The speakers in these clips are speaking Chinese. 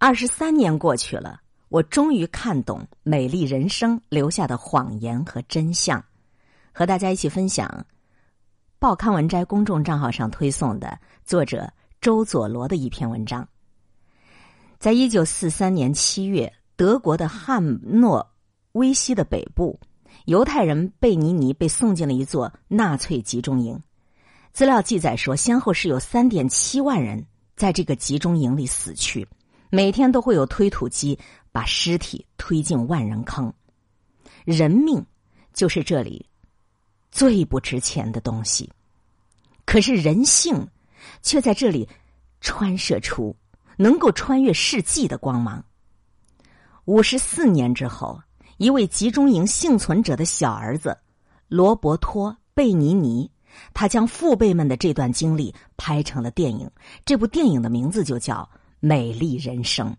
23年过去了，我终于看懂美丽人生留下的谎言和真相，和大家一起分享报刊文摘公众账号上推送的作者周佐罗的一篇文章。在1943年7月，德国的汉诺威西的北部，犹太人贝尼尼被送进了一座纳粹集中营。资料记载说，先后是有 3.7 万人在这个集中营里死去，每天都会有推土机把尸体推进万人坑。人命就是这里最不值钱的东西，可是人性却在这里穿射出能够穿越世纪的光芒。54年之后，一位集中营幸存者的小儿子罗伯托·贝尼尼，他将父辈们的这段经历拍成了电影，这部电影的名字就叫《美丽人生》。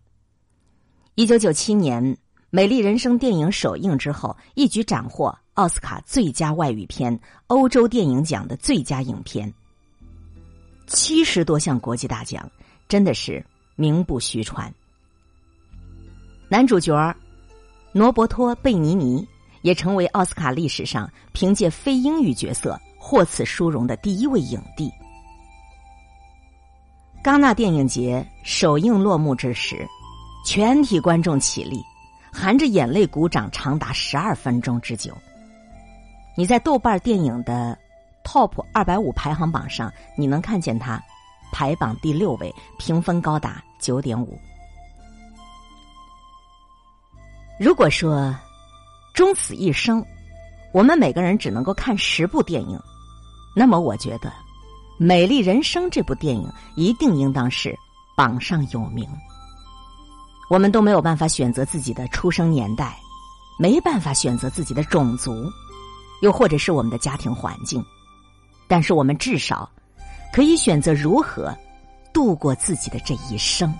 1997年，《美丽人生》电影首映之后，一举斩获奥斯卡最佳外语片、欧洲电影奖的最佳影片，70多项国际大奖，真的是名不虚传。男主角罗伯托·贝尼尼也成为奥斯卡历史上凭借非英语角色获此殊荣的第一位影帝。戛纳电影节首映落幕之时，全体观众起立，含着眼泪鼓掌长达12分钟之久。你在豆瓣电影的 Top 250排行榜上，你能看见它排榜第6位，评分高达 9.5。如果说终此一生我们每个人只能够看10部电影，那么我觉得《美丽人生》这部电影一定应当是榜上有名。我们都没有办法选择自己的出生年代，没办法选择自己的种族，又或者是我们的家庭环境，但是我们至少可以选择如何度过自己的这一生。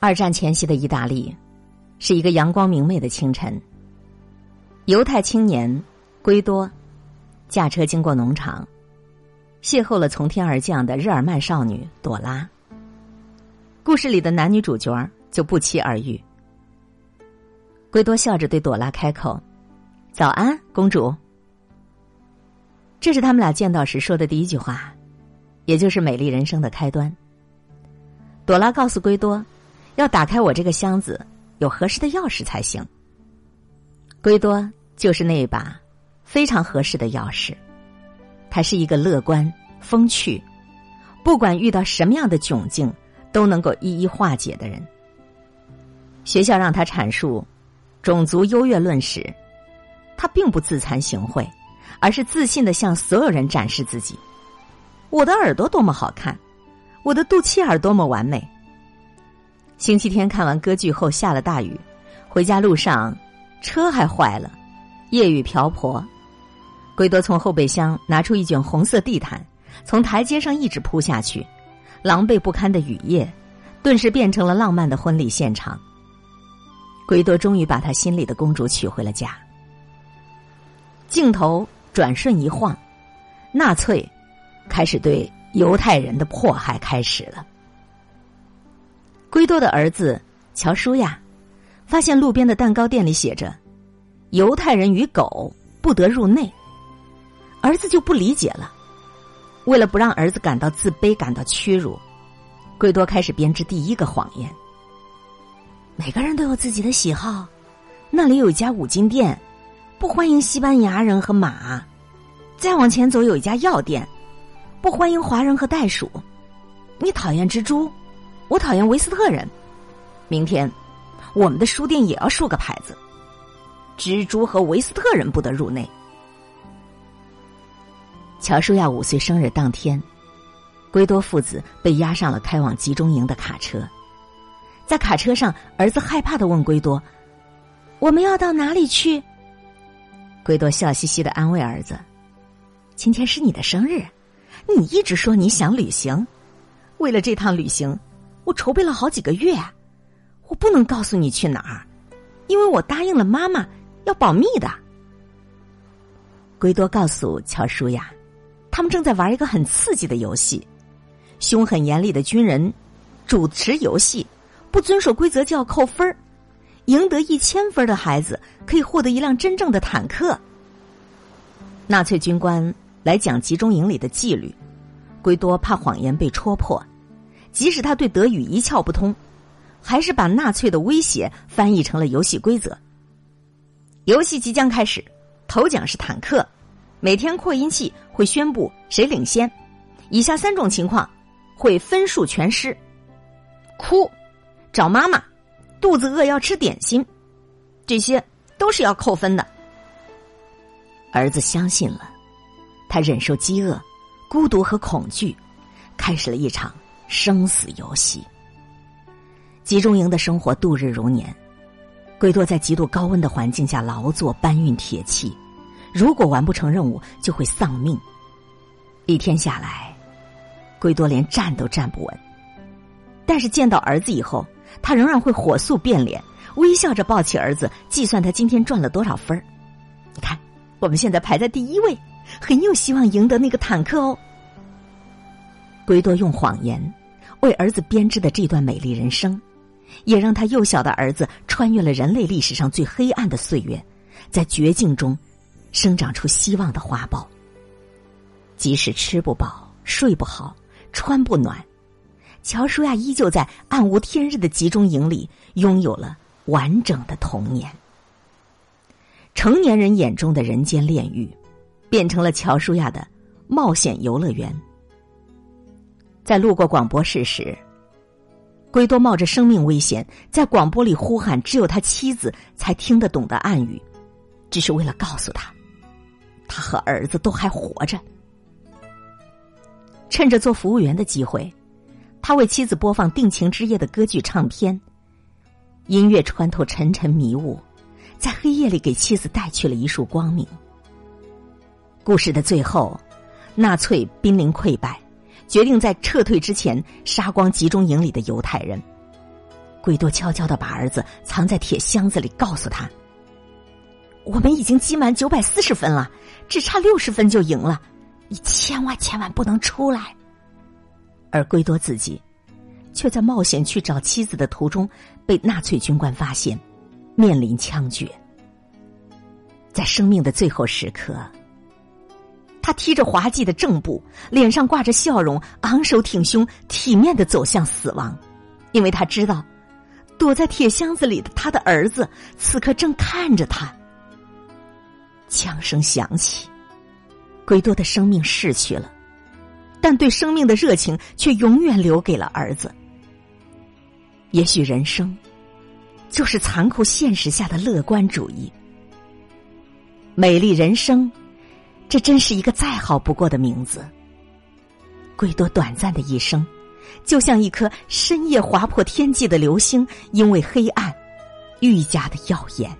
二战前夕的意大利是一个阳光明媚的清晨，犹太青年圭多驾车经过农场，邂逅了从天而降的日耳曼少女朵拉。故事里的男女主角就不期而遇，圭多笑着对朵拉开口：“早安，公主。”这是他们俩见到时说的第一句话，也就是美丽人生的开端。朵拉告诉圭多，要打开我这个箱子有合适的钥匙才行。圭多就是那一把非常合适的钥匙。他是一个乐观风趣，不管遇到什么样的窘境都能够一一化解的人。学校让他阐述种族优越论时，他并不自惭形秽，而是自信地向所有人展示自己。我的耳朵多么好看，我的肚脐眼多么完美。星期天看完歌剧后下了大雨，回家路上车还坏了，夜雨瓢泼。圭多从后备箱拿出一卷红色地毯，从台阶上一直扑下去，狼狈不堪的雨夜顿时变成了浪漫的婚礼现场。圭多终于把他心里的公主娶回了家。镜头转瞬一晃，纳粹开始对犹太人的迫害开始了。圭多的儿子乔舒亚发现路边的蛋糕店里写着犹太人与狗不得入内，儿子就不理解了。为了不让儿子感到自卑感到屈辱，圭多开始编织第一个谎言：每个人都有自己的喜好，那里有一家五金店，不欢迎西班牙人和马。再往前走有一家药店，不欢迎华人和袋鼠。你讨厌蜘蛛，我讨厌维斯特人。明天我们的书店也要竖个牌子：蜘蛛和维斯特人不得入内。乔舒亚5岁生日当天，圭多父子被押上了开往集中营的卡车。在卡车上，儿子害怕地问圭多：我们要到哪里去？圭多笑嘻嘻地安慰儿子：今天是你的生日，你一直说你想旅行，为了这趟旅行我筹备了好几个月，我不能告诉你去哪儿，因为我答应了妈妈要保密的。圭多告诉乔舒亚，他们正在玩一个很刺激的游戏，凶狠严厉的军人主持游戏，不遵守规则就要扣分儿。赢得1000分的孩子可以获得一辆真正的坦克。纳粹军官来讲集中营里的纪律，圭多怕谎言被戳破，即使他对德语一窍不通，还是把纳粹的威胁翻译成了游戏规则。游戏即将开始，头奖是坦克，每天扩音器会宣布谁领先，以下3种情况会分数全失：哭、找妈妈、肚子饿要吃点心，这些都是要扣分的。儿子相信了，他忍受饥饿、孤独和恐惧，开始了一场生死游戏。集中营的生活度日如年，圭多在极度高温的环境下劳作搬运铁器，如果完不成任务就会丧命。一天下来，圭多连站都站不稳，但是见到儿子以后，他仍然会火速变脸，微笑着抱起儿子，计算他今天赚了多少分。你看，我们现在排在第1位，很有希望赢得那个坦克哦。圭多用谎言为儿子编织的这段美丽人生，也让他幼小的儿子穿越了人类历史上最黑暗的岁月，在绝境中生长出希望的花苞。即使吃不饱、睡不好、穿不暖，乔舒亚依旧在暗无天日的集中营里拥有了完整的童年。成年人眼中的人间炼狱，变成了乔舒亚的冒险游乐园。在路过广播室时，圭多冒着生命危险在广播里呼喊只有他妻子才听得懂的暗语，只是为了告诉他，他和儿子都还活着。趁着做服务员的机会，他为妻子播放《定情之夜》的歌剧唱片，音乐穿透沉沉迷雾，在黑夜里给妻子带去了一束光明。故事的最后，纳粹濒临溃败，决定在撤退之前杀光集中营里的犹太人。圭多悄悄地把儿子藏在铁箱子里，告诉他，我们已经积满940分了，只差60分就赢了，你千万不能出来。而圭多自己却在冒险去找妻子的途中被纳粹军官发现，面临枪决。在生命的最后时刻，他踢着滑稽的正步，脸上挂着笑容，昂首挺胸，体面地走向死亡。因为他知道，躲在铁箱子里的他的儿子此刻正看着他。枪声响起，圭多的生命逝去了，但对生命的热情却永远留给了儿子。也许人生就是残酷现实下的乐观主义。美丽人生，这真是一个再好不过的名字。圭多短暂的一生，就像一颗深夜划破天际的流星，因为黑暗愈加的耀眼。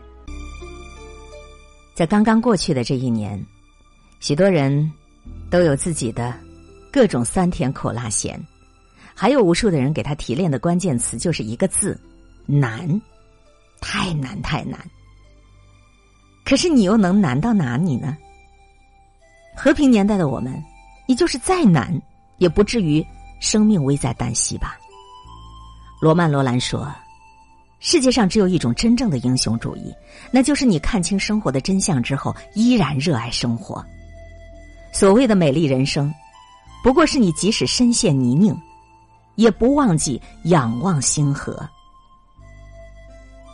在刚刚过去的这一年，许多人都有自己的各种酸甜苦辣咸，还有无数的人给他提炼的关键词就是一个字：难。太难太难。可是你又能难到哪里呢？和平年代的我们，你就是再难也不至于生命危在旦夕吧。罗曼·罗兰说，世界上只有一种真正的英雄主义，那就是你看清生活的真相之后依然热爱生活。所谓的美丽人生，不过是你即使深陷泥泞也不忘记仰望星河。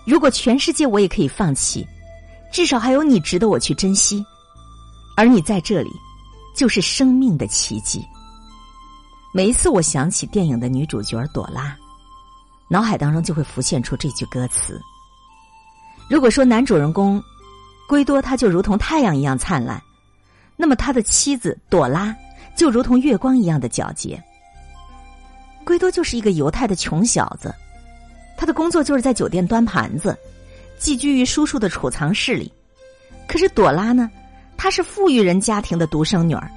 如果全世界我也可以放弃，至少还有你值得我去珍惜，而你在这里就是生命的奇迹。每一次我想起电影的女主角朵拉，脑海当中就会浮现出这句歌词。如果说男主人公圭多他就如同太阳一样灿烂，那么他的妻子朵拉就如同月光一样的皎洁。圭多就是一个犹太的穷小子，他的工作就是在酒店端盘子，寄居于叔叔的储藏室里。可是朵拉呢，她是富裕人家庭的独生女儿，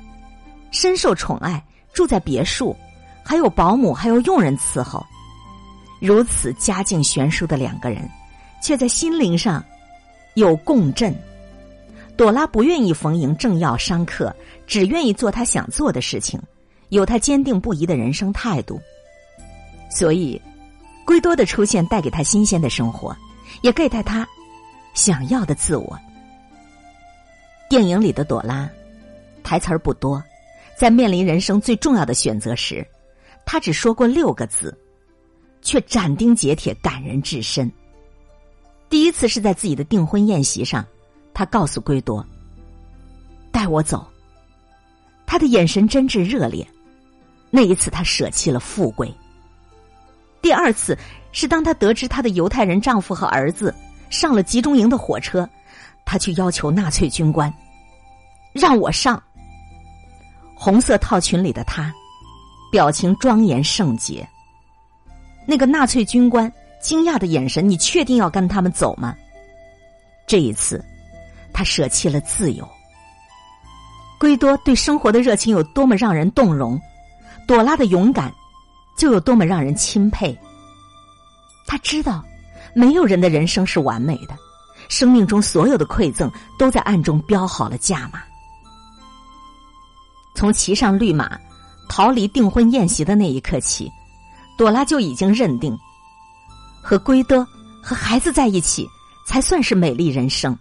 深受宠爱，住在别墅，还有保姆，还有佣人伺候。如此家境悬殊的两个人，却在心灵上有共振。朵拉不愿意逢迎政要商客，只愿意做她想做的事情，有她坚定不移的人生态度。所以圭多的出现带给他新鲜的生活，也给他想要的自我。电影里的朵拉台词儿不多，在面临人生最重要的选择时，她只说过6个字，却斩钉截铁，感人至深。第一次是在自己的订婚宴席上，她告诉圭多：“带我走。”她的眼神真挚热烈，那一次她舍弃了富贵。第二次是当她得知她的犹太人丈夫和儿子上了集中营的火车，她去要求纳粹军官：“让我上。”红色套裙里的她，表情庄严圣洁。那个纳粹军官惊讶的眼神，你确定要跟他们走吗？这一次，她舍弃了自由。圭多对生活的热情有多么让人动容，朵拉的勇敢就有多么让人钦佩。她知道，没有人的人生是完美的，生命中所有的馈赠都在暗中标好了价码。从骑上绿马逃离订婚宴席的那一刻起，朵拉就已经认定，和圭多和孩子在一起才算是美丽人生。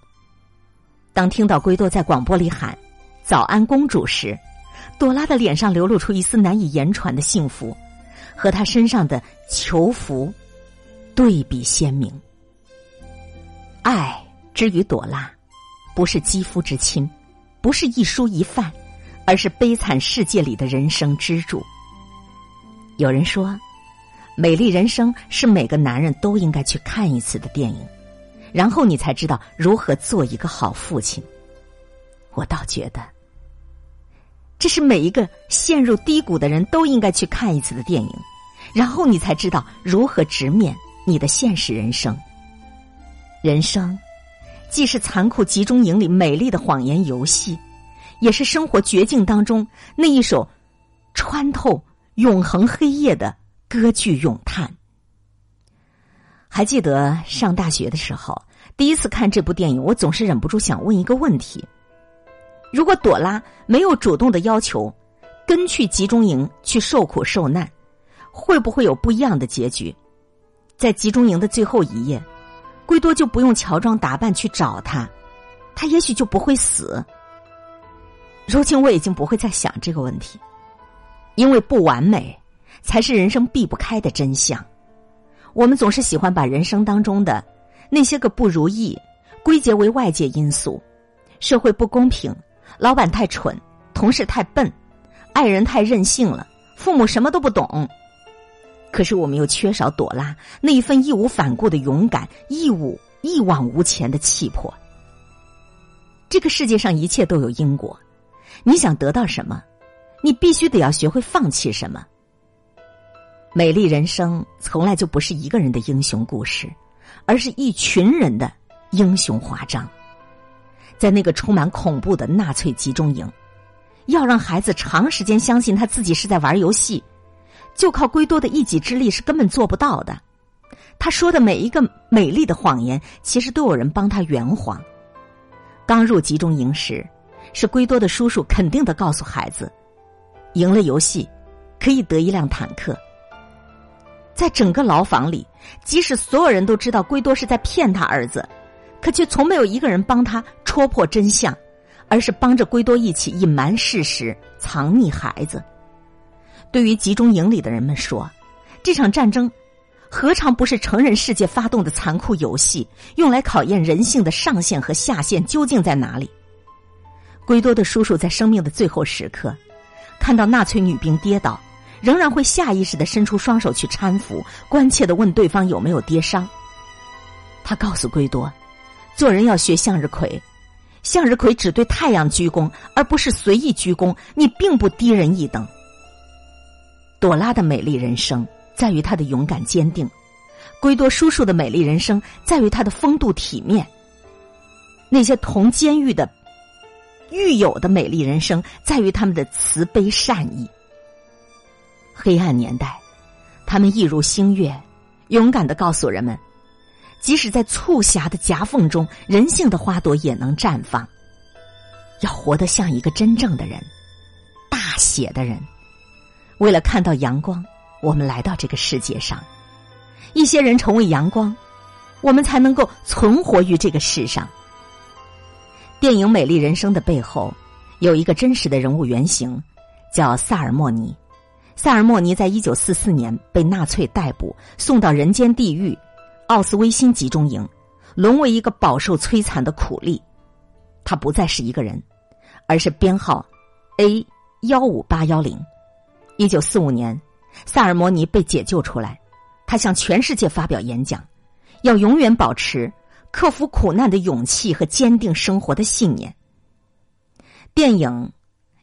当听到圭多在广播里喊早安公主时，朵拉的脸上流露出一丝难以言传的幸福，和她身上的囚服对比鲜明。爱之于朵拉，不是肌肤之亲，不是一蔬一饭，而是悲惨世界里的人生支柱。有人说，美丽人生是每个男人都应该去看一次的电影，然后你才知道如何做一个好父亲。我倒觉得，这是每一个陷入低谷的人都应该去看一次的电影，然后你才知道如何直面你的现实人生。人生既是残酷集中营里美丽的谎言游戏，也是生活绝境当中那一首穿透永恒黑夜的歌剧咏叹。还记得上大学的时候，第一次看这部电影，我总是忍不住想问一个问题：如果朵拉没有主动的要求跟去集中营去受苦受难，会不会有不一样的结局？在集中营的最后一夜，圭多就不用乔装打扮去找他，他也许就不会死。如今我已经不会再想这个问题，因为不完美才是人生避不开的真相。我们总是喜欢把人生当中的那些个不如意归结为外界因素：社会不公平，老板太蠢，同事太笨，爱人太任性了，父母什么都不懂。可是我们又缺少朵拉那一份义无反顾的勇敢，一往无前的气魄。这个世界上一切都有因果，你想得到什么，你必须得要学会放弃什么。美丽人生从来就不是一个人的英雄故事，而是一群人的英雄华章。在那个充满恐怖的纳粹集中营，要让孩子长时间相信他自己是在玩游戏，就靠圭多的一己之力是根本做不到的。他说的每一个美丽的谎言，其实都有人帮他圆谎。刚入集中营时，是圭多的叔叔肯定地告诉孩子，赢了游戏可以得一辆坦克。在整个牢房里，即使所有人都知道圭多是在骗他儿子，可却从没有一个人帮他戳破真相，而是帮着圭多一起隐瞒事实，藏匿孩子。对于集中营里的人们说，这场战争何尝不是成人世界发动的残酷游戏，用来考验人性的上限和下限究竟在哪里。圭多的叔叔在生命的最后时刻，看到纳粹女兵跌倒，仍然会下意识地伸出双手去搀扶，关切地问对方有没有跌伤。他告诉圭多，做人要学向日葵，向日葵只对太阳鞠躬，而不是随意鞠躬，你并不低人一等。朵拉的美丽人生在于她的勇敢坚定，圭多叔叔的美丽人生在于他的风度体面，那些同监狱的狱友的美丽人生在于他们的慈悲善意。黑暗年代，他们一如星月，勇敢地告诉人们，即使在促狭的夹缝中，人性的花朵也能绽放。要活得像一个真正的人，大写的人，为了看到阳光，我们来到这个世界上。一些人成为阳光，我们才能够存活于这个世上。电影《美丽人生》的背后有一个真实的人物原型，叫萨尔莫尼。萨尔莫尼在1944年被纳粹逮捕，送到人间地狱奥斯威辛集中营，沦为一个饱受摧残的苦力。他不再是一个人，而是编号 A15810。1945年，萨尔莫尼被解救出来，他向全世界发表演讲，要永远保持克服苦难的勇气和坚定生活的信念。电影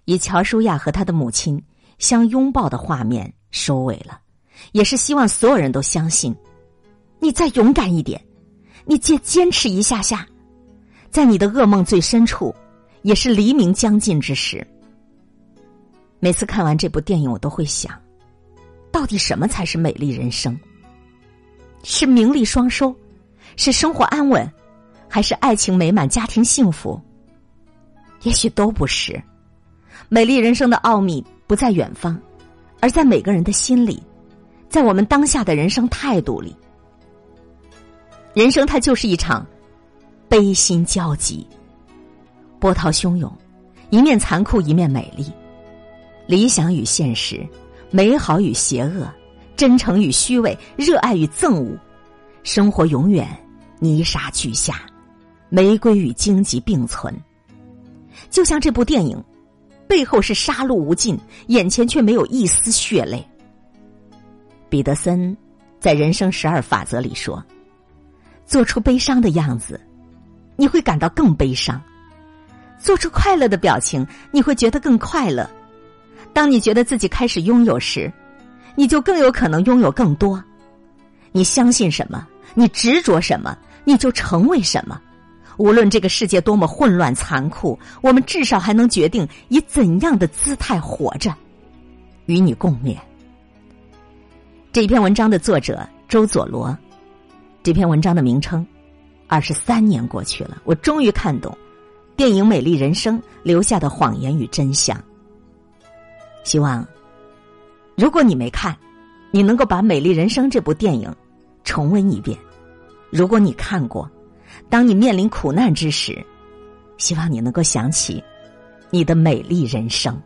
以乔舒亚和他的母亲相拥抱的画面收尾了，也是希望所有人都相信，你再勇敢一点，你再坚持一下下，在你的噩梦最深处，也是黎明将近之时。每次看完这部电影，我都会想，到底什么才是美丽人生？是名利双收，是生活安稳，还是爱情美满，家庭幸福？也许都不是。美丽人生的奥秘不在远方，而在每个人的心里，在我们当下的人生态度里。人生它就是一场悲心交集，波涛汹涌，一面残酷，一面美丽，理想与现实，美好与邪恶，真诚与虚伪，热爱与憎恶，生活永远泥沙俱下，玫瑰与荆棘并存。就像这部电影，背后是杀戮无尽，眼前却没有一丝血泪。彼得森在《人生12法则》里说，做出悲伤的样子，你会感到更悲伤；做出快乐的表情，你会觉得更快乐。当你觉得自己开始拥有时，你就更有可能拥有更多。你相信什么，你执着什么，你就成为什么。无论这个世界多么混乱残酷，我们至少还能决定以怎样的姿态活着。与你共勉。这篇文章的作者周佐罗，这篇文章的名称23年过去了，我终于看懂电影《美丽人生》留下的谎言与真相。希望如果你没看，你能够把《美丽人生》这部电影重温一遍。如果你看过，当你面临苦难之时，希望你能够想起你的美丽人生。